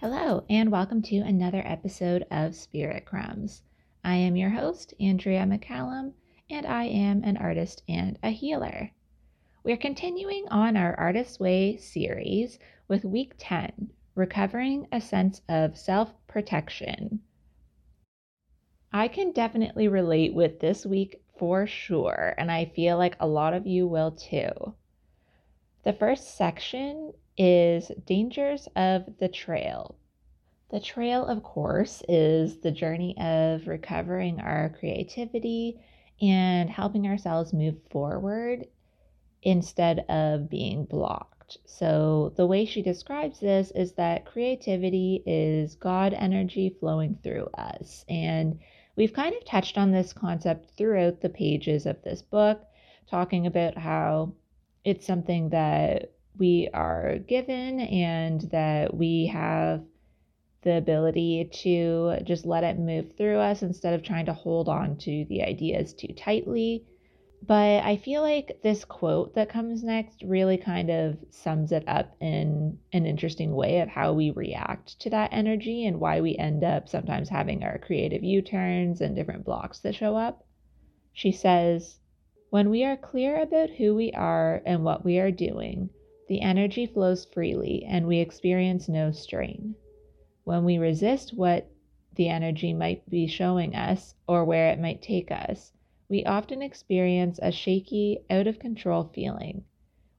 Hello, and welcome to another episode of Spirit Crumbs. I am your host, Andrea McCallum, and I am an artist and a healer. We're continuing on our Artist's Way series with Week 10, Recovering a Sense of Self-Protection. I can definitely relate with this week for sure, and I feel like a lot of you will too. The first section is Dangers of the Trail. The trail, of course, is the journey of recovering our creativity and helping ourselves move forward instead of being blocked. So the way she describes this is that creativity is God energy flowing through us. And we've kind of touched on this concept throughout the pages of this book, talking about how it's something that we are given and that we have the ability to just let it move through us instead of trying to hold on to the ideas too tightly. But I feel like this quote that comes next really kind of sums it up in an interesting way of how we react to that energy and why we end up sometimes having our creative U-turns and different blocks that show up. She says, "When we are clear about who we are and what we are doing, the energy flows freely and we experience no strain. When we resist what the energy might be showing us or where it might take us, we often experience a shaky, out-of-control feeling.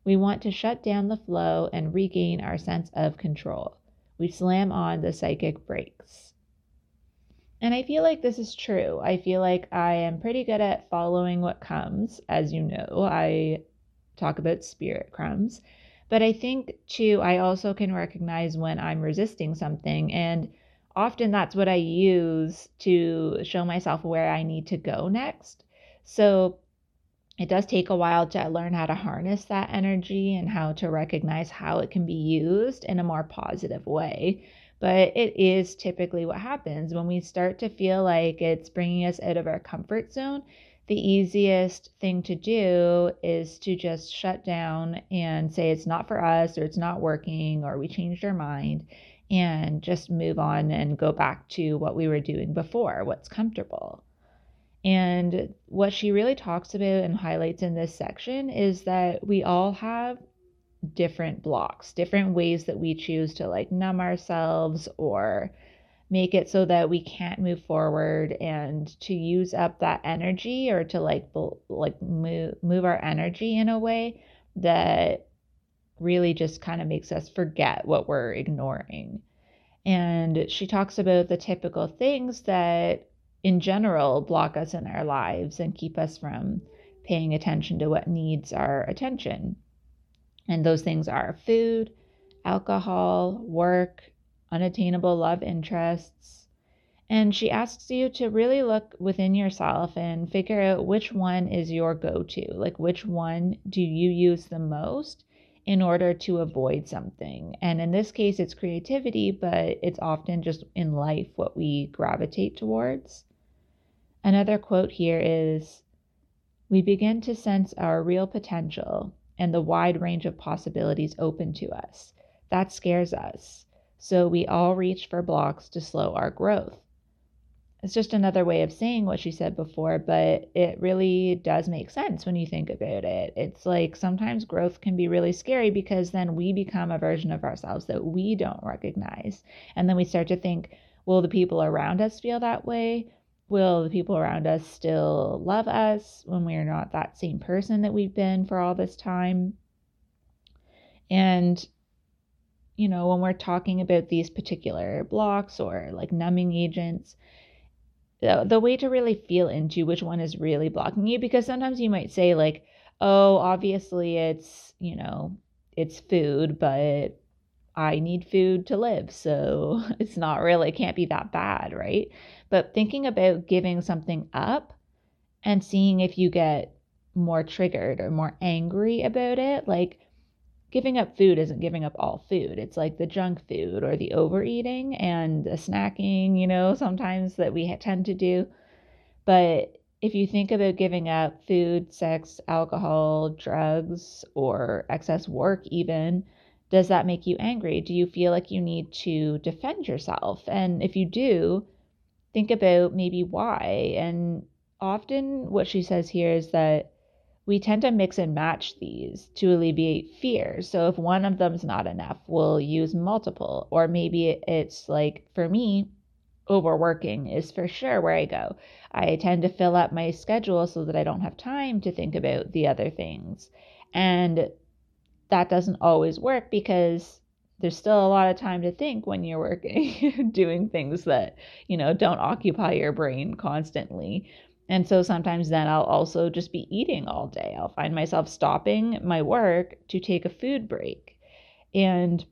We want to shut down the flow and regain our sense of control. We slam on the psychic brakes." And I feel like this is true. I feel like I am pretty good at following what comes. As you know, I talk about spirit crumbs. But I think, too, I also can recognize when I'm resisting something, and often that's what I use to show myself where I need to go next. So it does take a while to learn how to harness that energy and how to recognize how it can be used in a more positive way. But it is typically what happens when we start to feel like it's bringing us out of our comfort zone. The easiest thing to do is to just shut down and say it's not for us, or it's not working, or we changed our mind, and just move on and go back to what we were doing before, what's comfortable. And what she really talks about and highlights in this section is that we all have different blocks, different ways that we choose to like numb ourselves or make it so that we can't move forward, and to use up that energy or to move our energy in a way that really just kind of makes us forget what we're ignoring. And she talks about the typical things that in general block us in our lives and keep us from paying attention to what needs our attention. And those things are food, alcohol, work, unattainable love interests. And she asks you to really look within yourself and figure out which one is your go-to, like which one do you use the most in order to avoid something. And in this case, it's creativity, but it's often just in life what we gravitate towards. Another quote here is, "We begin to sense our real potential and the wide range of possibilities open to us. That scares us. So we all reach for blocks to slow our growth." It's just another way of saying what she said before, but it really does make sense when you think about it. It's like sometimes growth can be really scary because then we become a version of ourselves that we don't recognize. And then we start to think, will the people around us feel that way? Will the people around us still love us when we're not that same person that we've been for all this time? And you know, when we're talking about these particular blocks or like numbing agents, the way to really feel into which one is really blocking you, because sometimes you might say like, oh, obviously it's, you know, it's food, but I need food to live, so it's not really, it can't be that bad, right? But thinking about giving something up and seeing if you get more triggered or more angry about it, like giving up food isn't giving up all food. It's like the junk food or the overeating and the snacking, you know, sometimes that we tend to do. But if you think about giving up food, sex, alcohol, drugs, or excess work even, does that make you angry? Do you feel like you need to defend yourself? And if you do, think about maybe why. And often what she says here is that we tend to mix and match these to alleviate fear. So if one of them's not enough, we'll use multiple. Or maybe it's like, for me, overworking is for sure where I go. I tend to fill up my schedule so that I don't have time to think about the other things. And that doesn't always work because there's still a lot of time to think when you're working, doing things that, you know, don't occupy your brain constantly. And so sometimes then I'll also just be eating all day. I'll find myself stopping my work to take a food break. And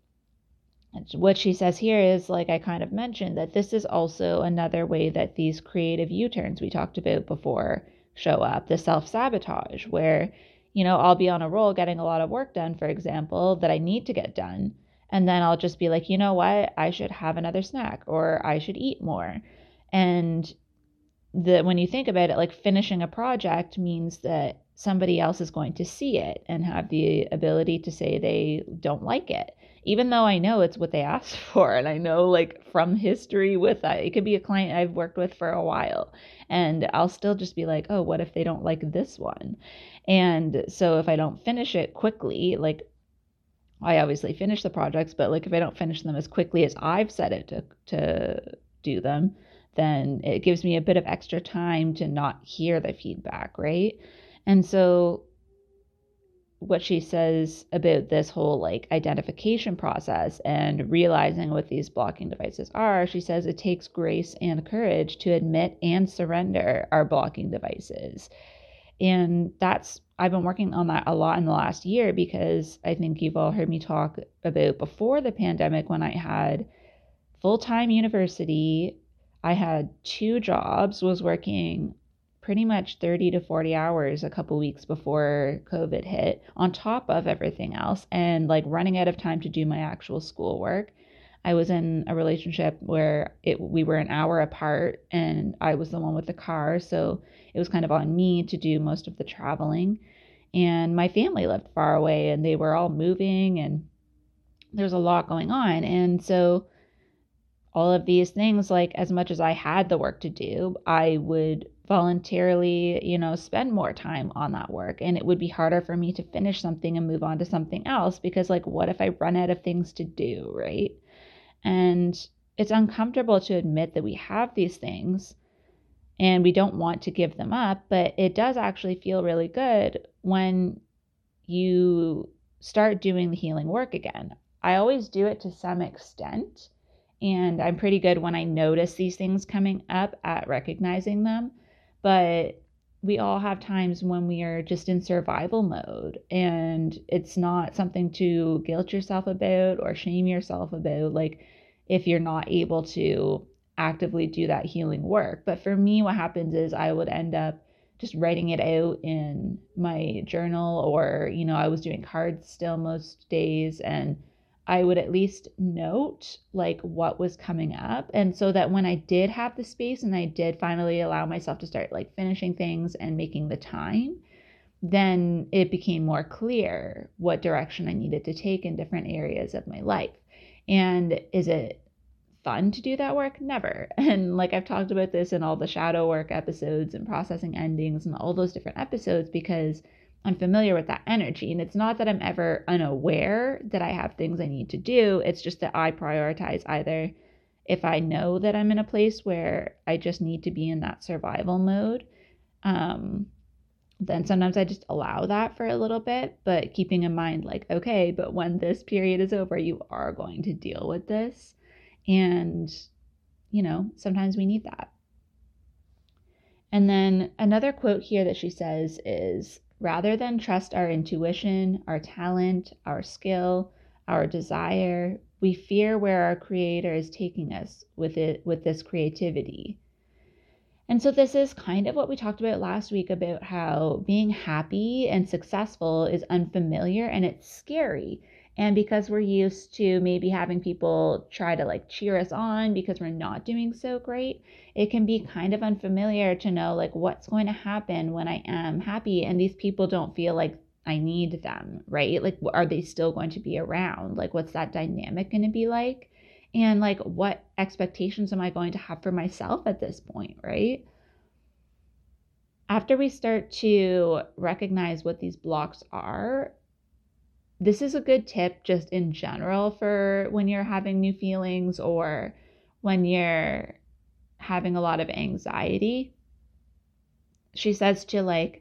what she says here is, like I kind of mentioned, that this is also another way that these creative U-turns we talked about before show up, the self-sabotage, where, you know, I'll be on a roll getting a lot of work done, for example, that I need to get done. And then I'll just be like, you know what, I should have another snack or I should eat more. And when you think about it, like finishing a project means that somebody else is going to see it and have the ability to say they don't like it, even though I know it's what they asked for. And I know, like, from history with that, it could be a client I've worked with for a while, and I'll still just be like, oh, what if they don't like this one? And so if I don't finish it quickly, like, I obviously finish the projects, but like if I don't finish them as quickly as I've set it to do them, then it gives me a bit of extra time to not hear the feedback, right? And so what she says about this whole like identification process and realizing what these blocking devices are, she says it takes grace and courage to admit and surrender our blocking devices. And that's, I've been working on that a lot in the last year, because I think you've all heard me talk about before the pandemic, when I had full-time university, I had two jobs, was working pretty much 30 to 40 hours a couple weeks before COVID hit, on top of everything else, and like running out of time to do my actual schoolwork. I was in a relationship where we were an hour apart, and I was the one with the car, so it was kind of on me to do most of the traveling. And my family lived far away, and they were all moving, and there was a lot going on. And so all of these things, like, as much as I had the work to do, I would voluntarily, you know, spend more time on that work, and it would be harder for me to finish something and move on to something else, because like, what if I run out of things to do, right? And it's uncomfortable to admit that we have these things and we don't want to give them up, but it does actually feel really good when you start doing the healing work again. I always do it to some extent, and I'm pretty good when I notice these things coming up at recognizing them, but we all have times when we are just in survival mode, and it's not something to guilt yourself about or shame yourself about, like, if you're not able to actively do that healing work. But for me, what happens is I would end up just writing it out in my journal, or, you know, I was doing cards still most days, and I would at least note like what was coming up. And so that when I did have the space and I did finally allow myself to start like finishing things and making the time, then it became more clear what direction I needed to take in different areas of my life. And is it fun to do that work? Never. And like, I've talked about this in all the shadow work episodes and processing endings and all those different episodes, because I'm familiar with that energy. And it's not that I'm ever unaware that I have things I need to do. It's just that I prioritize either if I know that I'm in a place where I just need to be in that survival mode, then sometimes I just allow that for a little bit, but keeping in mind like, okay, but when this period is over, you are going to deal with this. And, you know, sometimes we need that. And then another quote here that she says is, rather than trust our intuition, our talent, our skill, our desire, We fear where our Creator is taking us with this creativity. And so this is kind of what we talked about last week about how being happy and successful is unfamiliar and it's scary. And because we're used to maybe having people try to like cheer us on because we're not doing so great, it can be kind of unfamiliar to know like what's going to happen when I am happy and these people don't feel like I need them, right? Like, are they still going to be around? Like, what's that dynamic going to be like? And like, what expectations am I going to have for myself at this point, right? After we start to recognize what these blocks are, this is a good tip just in general for when you're having new feelings or when you're having a lot of anxiety. She says to like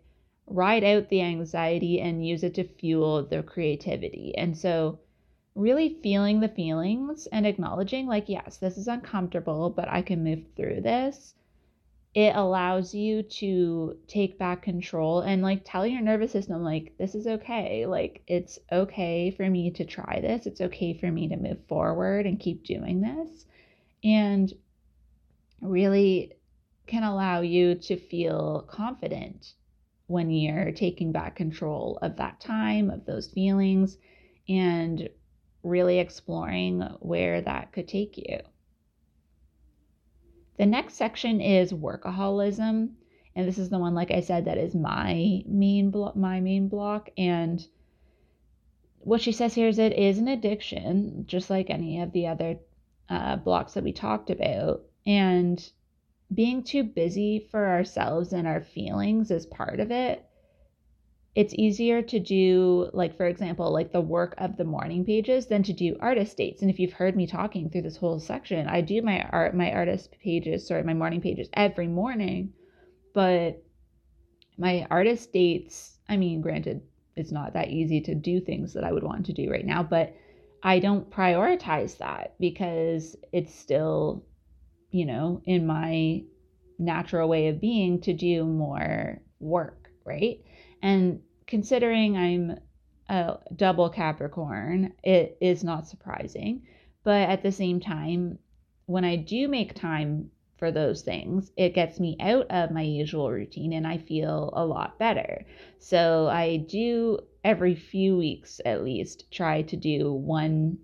ride out the anxiety and use it to fuel their creativity. And so really feeling the feelings and acknowledging like, yes, this is uncomfortable, but I can move through this. It allows you to take back control and like tell your nervous system, like, this is okay. Like, it's okay for me to try this. It's okay for me to move forward and keep doing this. And really can allow you to feel confident when you're taking back control of that time, of those feelings, and really exploring where that could take you. The next section is workaholism, and this is the one, like I said, that is my main block. And what she says here is it is an addiction, just like any of the other blocks that we talked about. And being too busy for ourselves and our feelings is part of it. It's easier to do, like, for example, like the work of the morning pages than to do artist dates. And if you've heard me talking through this whole section, I do my morning pages every morning. But my artist dates, I mean, granted, it's not that easy to do things that I would want to do right now, but I don't prioritize that because it's still, you know, in my natural way of being to do more work, right? And considering I'm a double Capricorn, it is not surprising. But at the same time, when I do make time for those things, it gets me out of my usual routine and I feel a lot better. So I do, every few weeks at least, try to do one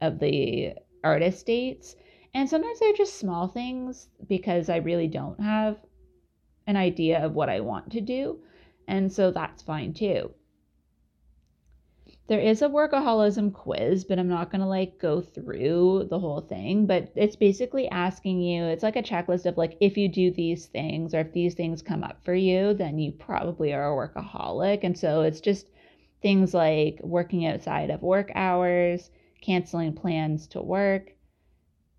of the artist dates. And sometimes they're just small things because I really don't have an idea of what I want to do. And so that's fine too. There is a workaholism quiz, but I'm not going to like go through the whole thing, but it's basically asking you, it's like a checklist of like, if you do these things or if these things come up for you, then you probably are a workaholic. And so it's just things like working outside of work hours, canceling plans to work,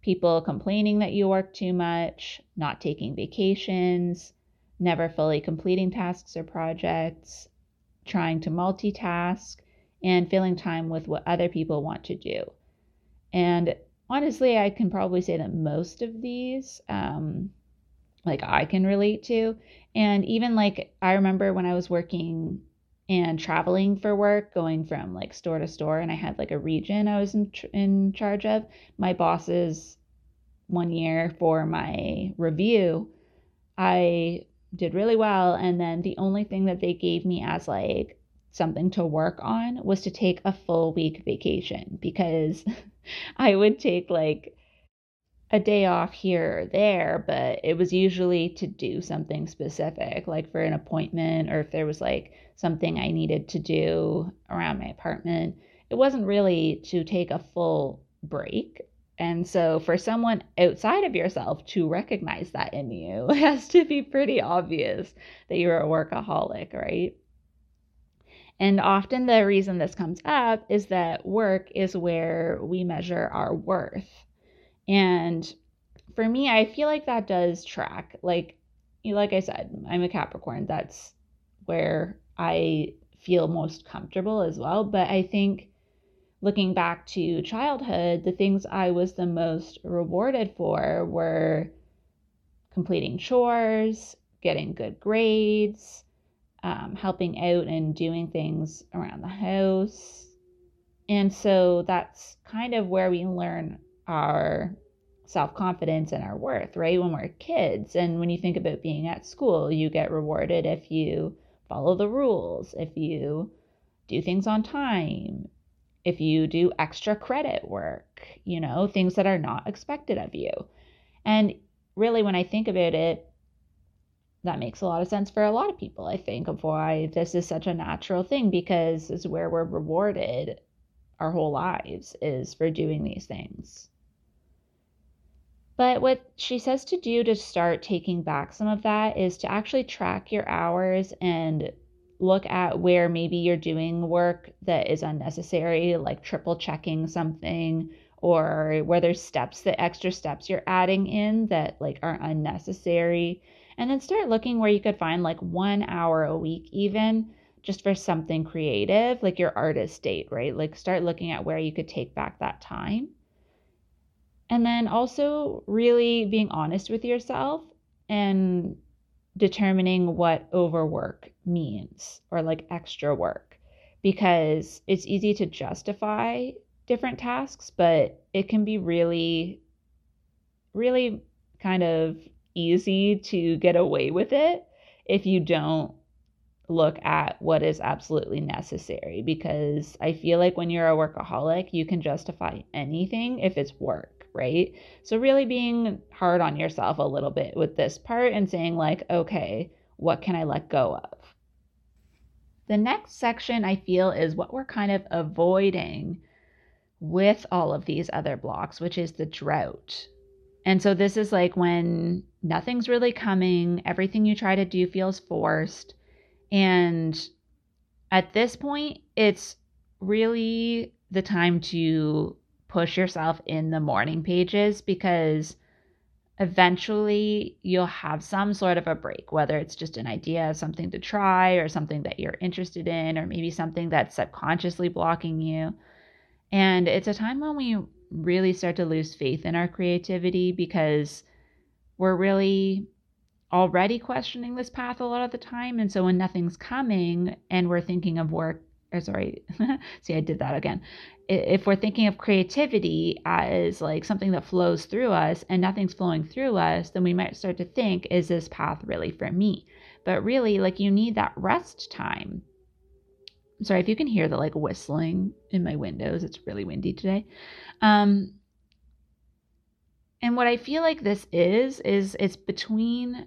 people complaining that you work too much, not taking vacations, never fully completing tasks or projects, trying to multitask, and filling time with what other people want to do. And honestly, I can probably say that most of these, like I can relate to. And even like, I remember when I was working and traveling for work, going from like store to store, and I had like a region I was in charge of, my bosses, one year for my review, I did really well, and then the only thing that they gave me as like something to work on was to take a full week vacation, because I would take like a day off here or there, but it was usually to do something specific, like for an appointment, or if there was like something I needed to do around my apartment. It wasn't really to take a full break. And so for someone outside of yourself to recognize that in you, it has to be pretty obvious that you're a workaholic, right? And often the reason this comes up is that work is where we measure our worth. And for me, I feel like that does track. Like I said, I'm a Capricorn. That's where I feel most comfortable as well. But I think looking back to childhood, the things I was the most rewarded for were completing chores, getting good grades, helping out and doing things around the house, And so that's kind of where we learn our self-confidence and our worth, right? When we're kids, and when you think about being at school, you get rewarded if you follow the rules, if you do things on time, if you do extra credit work, you know, things that are not expected of you. And really, when I think about it, that makes a lot of sense for a lot of people, I think, of why this is such a natural thing, because it's where we're rewarded our whole lives is for doing these things. But what she says to do to start taking back some of that is to actually track your hours and look at where maybe you're doing work that is unnecessary, like triple checking something, or where there's steps, the extra steps you're adding in that like are unnecessary. And then start looking where you could find like 1 hour a week, even just for something creative, like your artist date, right? Like start looking at where you could take back that time. And then also really being honest with yourself and determining what overwork means, or like extra work, because it's easy to justify different tasks, but it can be really, really kind of easy to get away with it if you don't look at what is absolutely necessary, because I feel like when you're a workaholic, you can justify anything if it's work. Right? So really being hard on yourself a little bit with this part and saying like, okay, what can I let go of? The next section I feel is what we're kind of avoiding with all of these other blocks, which is the drought. And so this is like when nothing's really coming, everything you try to do feels forced. And at this point, it's really the time to push yourself in the morning pages, because eventually you'll have some sort of a break, whether it's just an idea, something to try, or something that you're interested in, or maybe something that's subconsciously blocking you. And it's a time when we really start to lose faith in our creativity, because we're really already questioning this path a lot of the time. And so when nothing's coming and we're thinking of work, see, I did that again. If we're thinking of creativity as like something that flows through us and nothing's flowing through us, then we might start to think, is this path really for me? But really, like, you need that rest time. I'm sorry if you can hear the like whistling in my windows. It's really windy today. And what I feel like this is it's between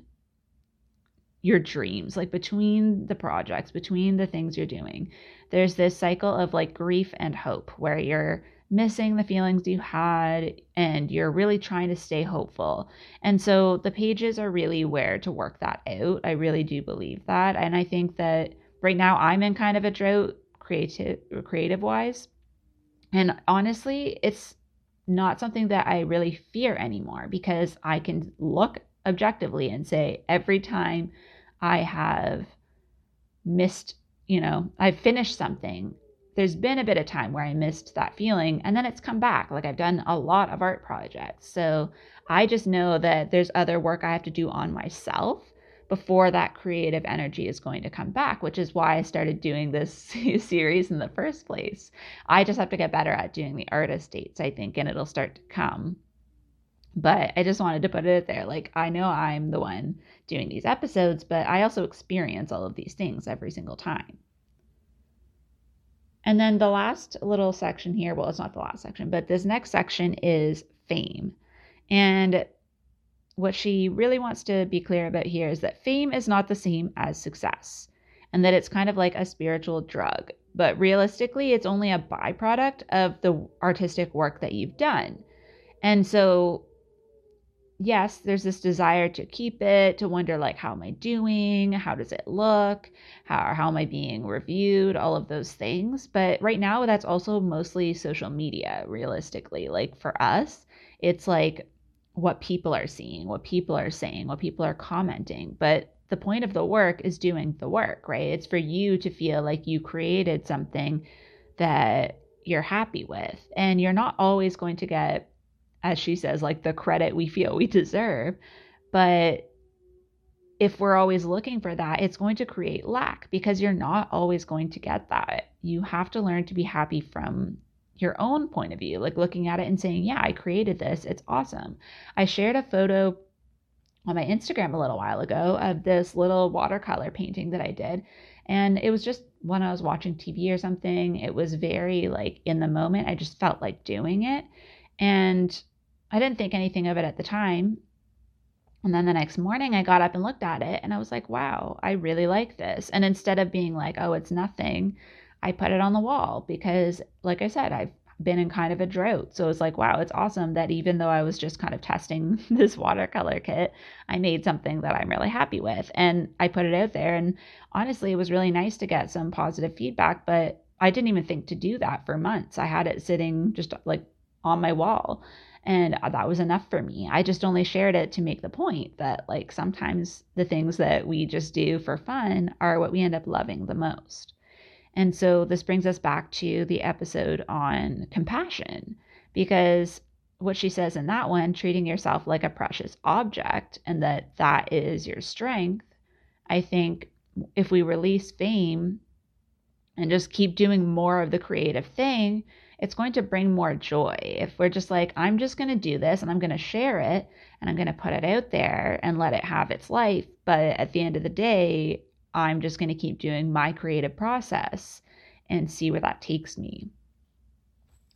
your dreams, like between the projects, between the things you're doing. There's this cycle of like grief and hope, where you're missing the feelings you had and you're really trying to stay hopeful. And so the pages are really where to work that out. I really do believe that. And I think that right now I'm in kind of a drought creative wise. And honestly, it's not something that I really fear anymore, because I can look objectively and say, every time I have missed, you know, I've finished something, there's been a bit of time where I missed that feeling, and then it's come back. Like, I've done a lot of art projects, so I just know that there's other work I have to do on myself before that creative energy is going to come back, which is why I started doing this series in the first place. I just have to get better at doing the artist dates, I think, and it'll start to come. But I just wanted to put it there. Like, I know I'm the one doing these episodes, but I also experience all of these things every single time. And then the last little section here, well, it's not the last section, but this next section is fame. And what she really wants to be clear about here is that fame is not the same as success, and that it's kind of like a spiritual drug. But realistically, it's only a byproduct of the artistic work that you've done. And so, yes, there's this desire to keep it, to wonder like, how am I doing? How does it look? How am I being reviewed? All of those things. But right now, that's also mostly social media, realistically. Like, for us, it's like what people are seeing, what people are saying, what people are commenting. But the point of the work is doing the work, right? It's for you to feel like you created something that you're happy with. And you're not always going to get, as she says, like the credit we feel we deserve. But if we're always looking for that, it's going to create lack, because you're not always going to get that. You have to learn to be happy from your own point of view, like looking at it and saying, yeah, I created this. It's awesome. I shared a photo on my Instagram a little while ago of this little watercolor painting that I did. And it was just when I was watching TV or something. It was very like in the moment. I just felt like doing it. And I didn't think anything of it at the time. And then the next morning I got up and looked at it and I was like, wow, I really like this. And instead of being like, oh, it's nothing, I put it on the wall because, like I said, I've been in kind of a drought. So it's like, wow, it's awesome that even though I was just kind of testing this watercolor kit, I made something that I'm really happy with. And I put it out there. And honestly, it was really nice to get some positive feedback, but I didn't even think to do that for months. I had it sitting just like on my wall. And that was enough for me. I just only shared it to make the point that like sometimes the things that we just do for fun are what we end up loving the most. And so this brings us back to the episode on compassion, because what she says in that one, treating yourself like a precious object and that is your strength. I think if we release fame and just keep doing more of the creative thing, it's going to bring more joy. If we're just like, I'm just going to do this and I'm going to share it and I'm going to put it out there and let it have its life. But at the end of the day, I'm just going to keep doing my creative process and see where that takes me.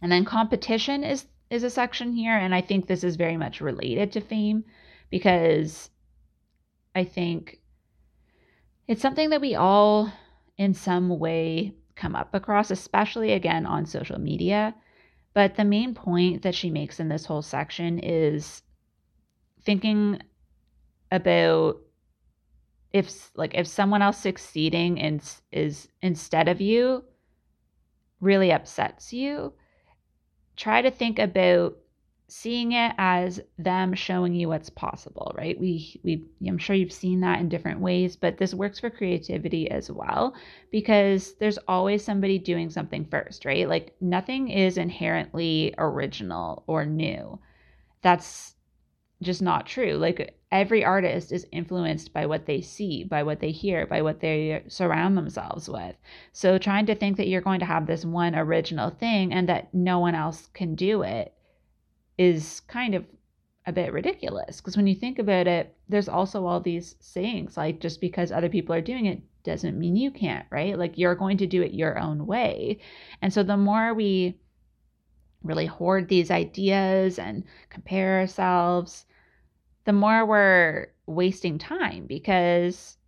And then competition is a section here. And I think this is very much related to fame, because I think it's something that we all in some way come up across, especially again on social media. But the main point that she makes in this whole section is thinking about if someone else succeeding and is instead of you really upsets you, try to think about seeing it as them showing you what's possible, right? We I'm sure you've seen that in different ways, but this works for creativity as well, because there's always somebody doing something first, right? Like nothing is inherently original or new. That's just not true. Like every artist is influenced by what they see, by what they hear, by what they surround themselves with. So trying to think that you're going to have this one original thing and that no one else can do it is kind of a bit ridiculous, because when you think about it, there's also all these sayings like, just because other people are doing it doesn't mean you can't, right? Like you're going to do it your own way. And so the more we really hoard these ideas and compare ourselves, the more we're wasting time, because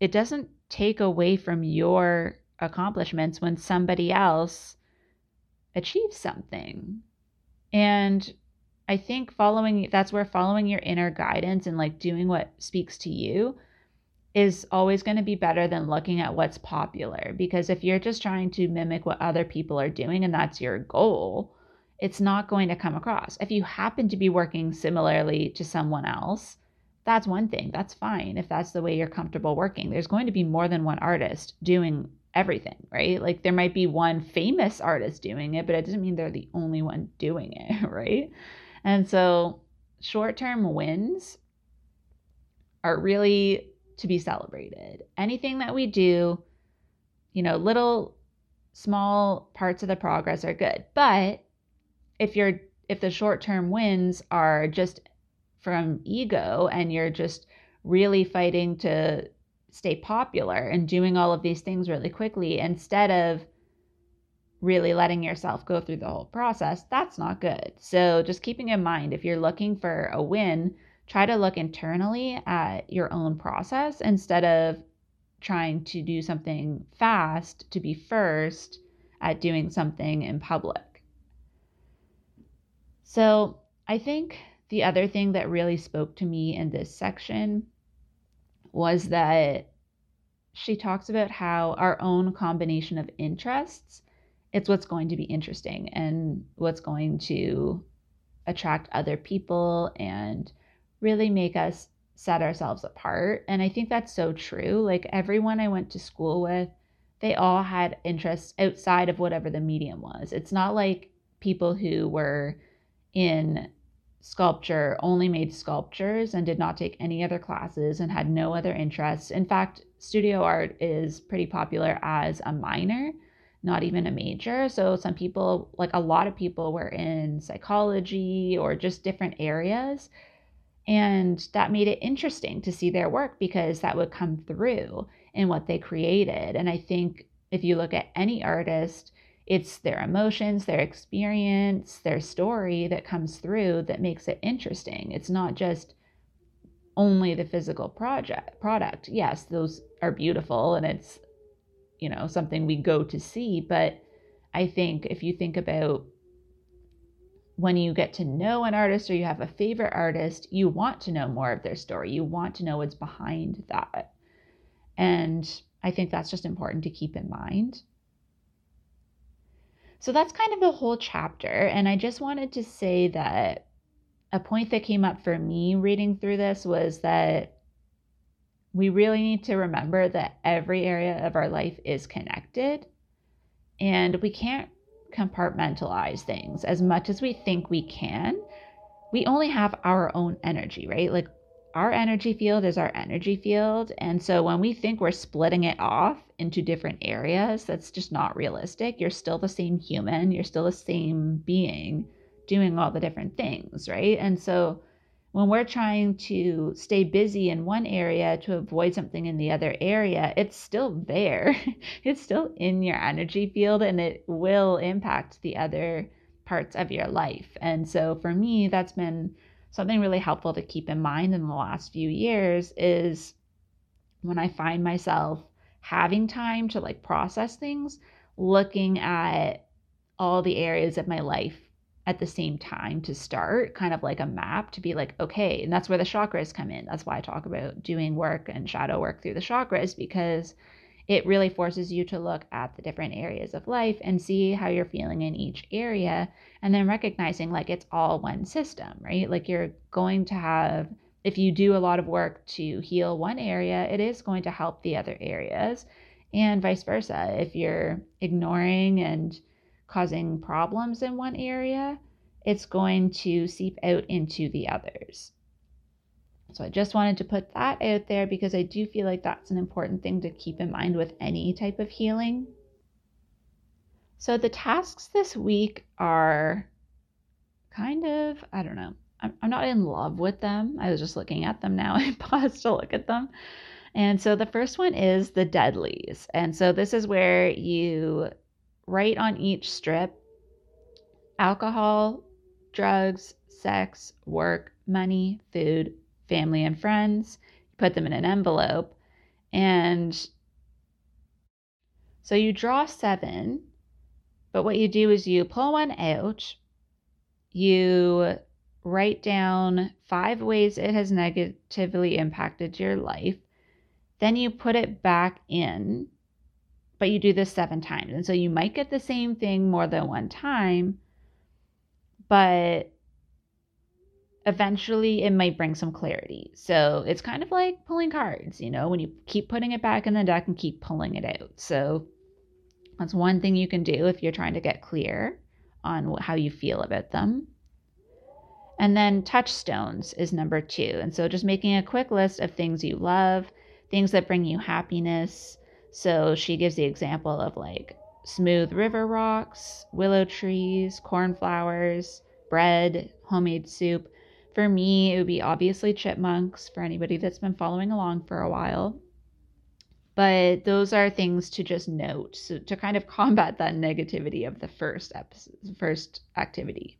it doesn't take away from your accomplishments when somebody else achieves something. And I think that's where following your inner guidance and like doing what speaks to you is always going to be better than looking at what's popular. Because if you're just trying to mimic what other people are doing and that's your goal, it's not going to come across. If you happen to be working similarly to someone else, that's one thing. That's fine. If that's the way you're comfortable working, there's going to be more than one artist doing everything, right? Like there might be one famous artist doing it, but it doesn't mean they're the only one doing it, right? And so short-term wins are really to be celebrated. Anything that we do, little small parts of the progress are good. But if the short-term wins are just from ego and you're just really fighting to stay popular and doing all of these things really quickly instead of really letting yourself go through the whole process, that's not good. So just keeping in mind, if you're looking for a win, try to look internally at your own process instead of trying to do something fast to be first at doing something in public. So I think the other thing that really spoke to me in this section was that she talks about how our own combination of interests, it's what's going to be interesting and what's going to attract other people and really make us set ourselves apart. And I think that's so true. Like everyone I went to school with, they all had interests outside of whatever the medium was. It's not like people who were in sculpture only made sculptures and did not take any other classes and had no other interests. In fact, studio art is pretty popular as a minor, not even a major. So some people, like a lot of people, were in psychology or just different areas. And that made it interesting to see their work because that would come through in what they created. And I think if you look at any artist, it's their emotions, their experience, their story that comes through that makes it interesting. It's not just only the physical product. Yes, those are beautiful and it's, you know, something we go to see. But I think if you think about when you get to know an artist or you have a favorite artist, you want to know more of their story. You want to know what's behind that. And I think that's just important to keep in mind. So that's kind of the whole chapter. And I just wanted to say that a point that came up for me reading through this was that we really need to remember that every area of our life is connected and we can't compartmentalize things as much as we think we can. We only have our own energy, right? Like our energy field is our energy field. And so when we think we're splitting it off into different areas, that's just not realistic. You're still the same human. You're still the same being doing all the different things, right? And so when we're trying to stay busy in one area to avoid something in the other area, it's still there. It's still in your energy field and it will impact the other parts of your life. And so for me, that's been something really helpful to keep in mind in the last few years is when I find myself having time to like process things, looking at all the areas of my life at the same time to start, kind of like a map to be like, okay, and that's where the chakras come in. That's why I talk about doing work and shadow work through the chakras, because it really forces you to look at the different areas of life and see how you're feeling in each area. And then recognizing like it's all one system, right? Like you're going to have, if you do a lot of work to heal one area, it is going to help the other areas and vice versa. If you're ignoring and causing problems in one area, it's going to seep out into the others. So I just wanted to put that out there because I do feel like that's an important thing to keep in mind with any type of healing. So the tasks this week are kind of, I don't know, I'm not in love with them. I was just looking at them now. I paused to look at them. And so the first one is the deadlies. And so this is where you write on each strip, alcohol, drugs, sex, work, money, food, family and friends. You put them in an envelope. And so you draw 7, but what you do is you pull one out, you write down 5 ways it has negatively impacted your life, then you put it back in. But you do this 7 times. And so you might get the same thing more than one time, but eventually it might bring some clarity. So it's kind of like pulling cards, you know, when you keep putting it back in the deck and keep pulling it out. So that's one thing you can do if you're trying to get clear on how you feel about them. And then touchstones is number 2. And so just making a quick list of things you love, things that bring you happiness. So she gives the example of like smooth river rocks, willow trees, cornflowers, bread, homemade soup. For me, it would be obviously chipmunks for anybody that's been following along for a while. But those are things to just note, so to kind of combat that negativity of the first activity.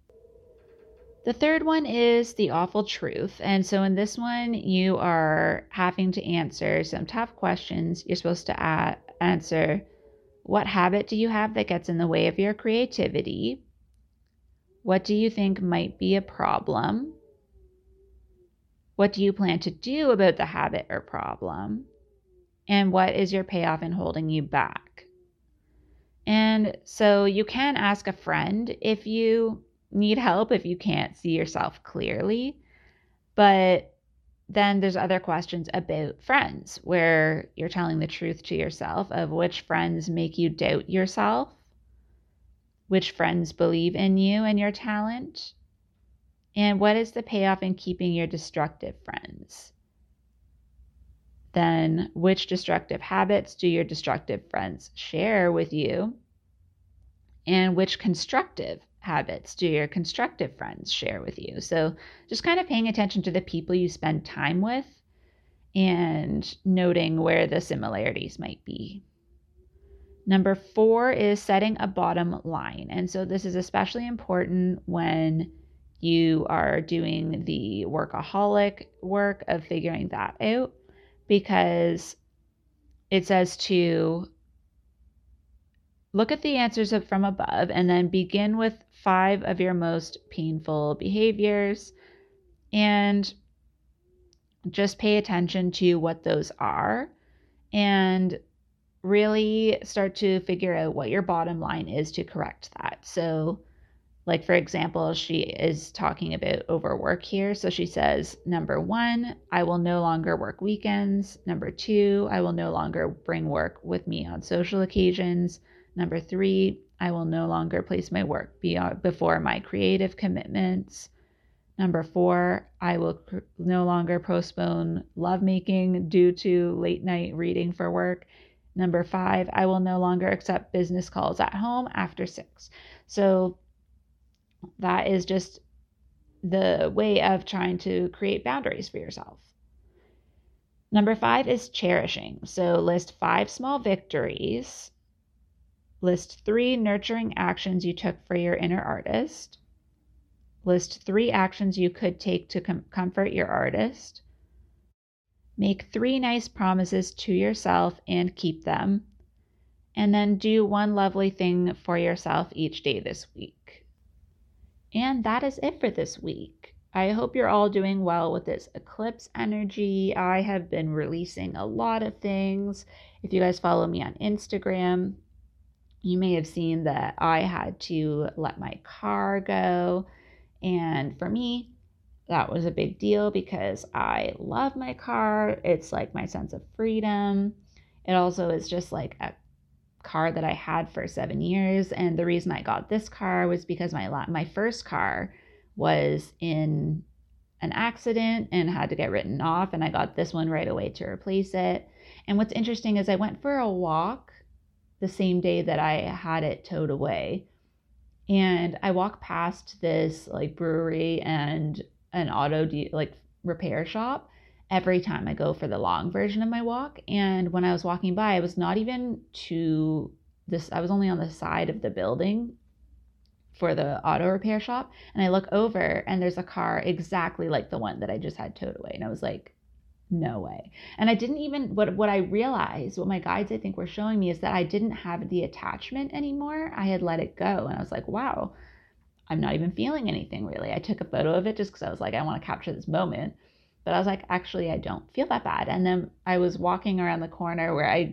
The third one is the awful truth. And so in this one, you are having to answer some tough questions. You're supposed to answer, what habit do you have that gets in the way of your creativity? What do you think might be a problem? What do you plan to do about the habit or problem? And what is your payoff in holding you back? And so you can ask a friend if you need help if you can't see yourself clearly. But then there's other questions about friends where you're telling the truth to yourself of which friends make you doubt yourself, which friends believe in you and your talent, and what is the payoff in keeping your destructive friends? Then which destructive habits do your destructive friends share with you? and which constructive habits do your constructive friends share with you? So just kind of paying attention to the people you spend time with and noting where the similarities might be. Number 4 is setting a bottom line. And so this is especially important when you are doing the workaholic work of figuring that out, because it says to look at the answers from above and then begin with 5 of your most painful behaviors and just pay attention to what those are and really start to figure out what your bottom line is to correct that. So like, for example, she is talking about overwork here. So she says, number 1, I will no longer work weekends. Number 2, I will no longer bring work with me on social occasions. Number 3, I will no longer place my work before my creative commitments. Number 4, I will no longer postpone lovemaking due to late night reading for work. Number 5, I will no longer accept business calls at home after 6. So that is just the way of trying to create boundaries for yourself. Number 5 is cherishing. So list 5 small victories. List 3 nurturing actions you took for your inner artist. List 3 actions you could take to comfort your artist. Make 3 nice promises to yourself and keep them. And then do 1 lovely thing for yourself each day this week. And that is it for this week. I hope you're all doing well with this eclipse energy. I have been releasing a lot of things. If you guys follow me on Instagram, you may have seen that I had to let my car go. And for me, that was a big deal because I love my car. It's like my sense of freedom. It also is just like a car that I had for 7 years. And the reason I got this car was because my first car was in an accident and had to get written off. And I got this one right away to replace it. And what's interesting is I went for a walk the same day that I had it towed away. And I walked past this like brewery and an auto repair shop every time I go for the long version of my walk. And when I was walking by, I was not even to this, I was only on the side of the building for the auto repair shop. And I look over and there's a car exactly like the one that I just had towed away. And I was like, no way. And I didn't even, what I realized, what my guides I think were showing me is that I didn't have the attachment anymore. I had let it go. And I was like, wow, I'm not even feeling anything really. I took a photo of it just because I was like, I want to capture this moment. But I was like, actually, I don't feel that bad. And then I was walking around the corner where I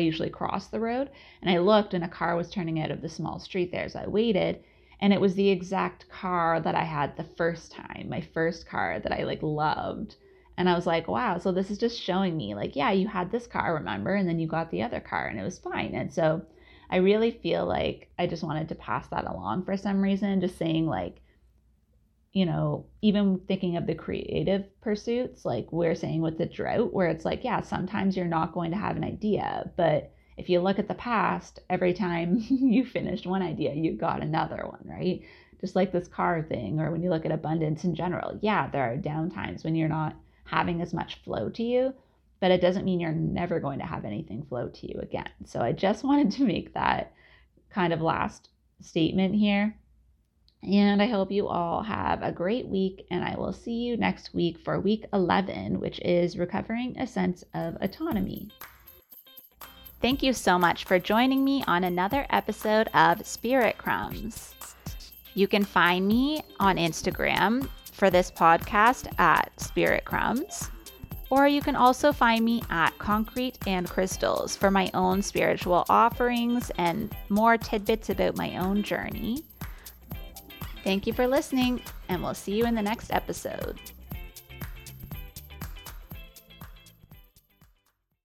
usually cross the road. And I looked and a car was turning out of the small street there. So I waited. And it was the exact car that I had the first time, my first car that I like loved. And I was like, wow, so this is just showing me like, yeah, you had this car, remember? And then you got the other car and it was fine. And so I really feel like I just wanted to pass that along for some reason, just saying like, you know, even thinking of the creative pursuits, like we're saying with the drought, where it's like, yeah, sometimes you're not going to have an idea, but if you look at the past, every time you finished one idea, you got another one, right? Just like this car thing, or when you look at abundance in general, yeah, there are down times when you're not having as much flow to you, but it doesn't mean you're never going to have anything flow to you again. So I just wanted to make that kind of last statement here. And I hope you all have a great week, and I will see you next week for week 11, which is recovering a sense of autonomy. Thank you so much for joining me on another episode of Spirit Crumbs. You can find me on Instagram for this podcast at Spirit Crumbs. Or you can also find me at Concrete and Crystals for my own spiritual offerings and more tidbits about my own journey. Thank you for listening, and we'll see you in the next episode.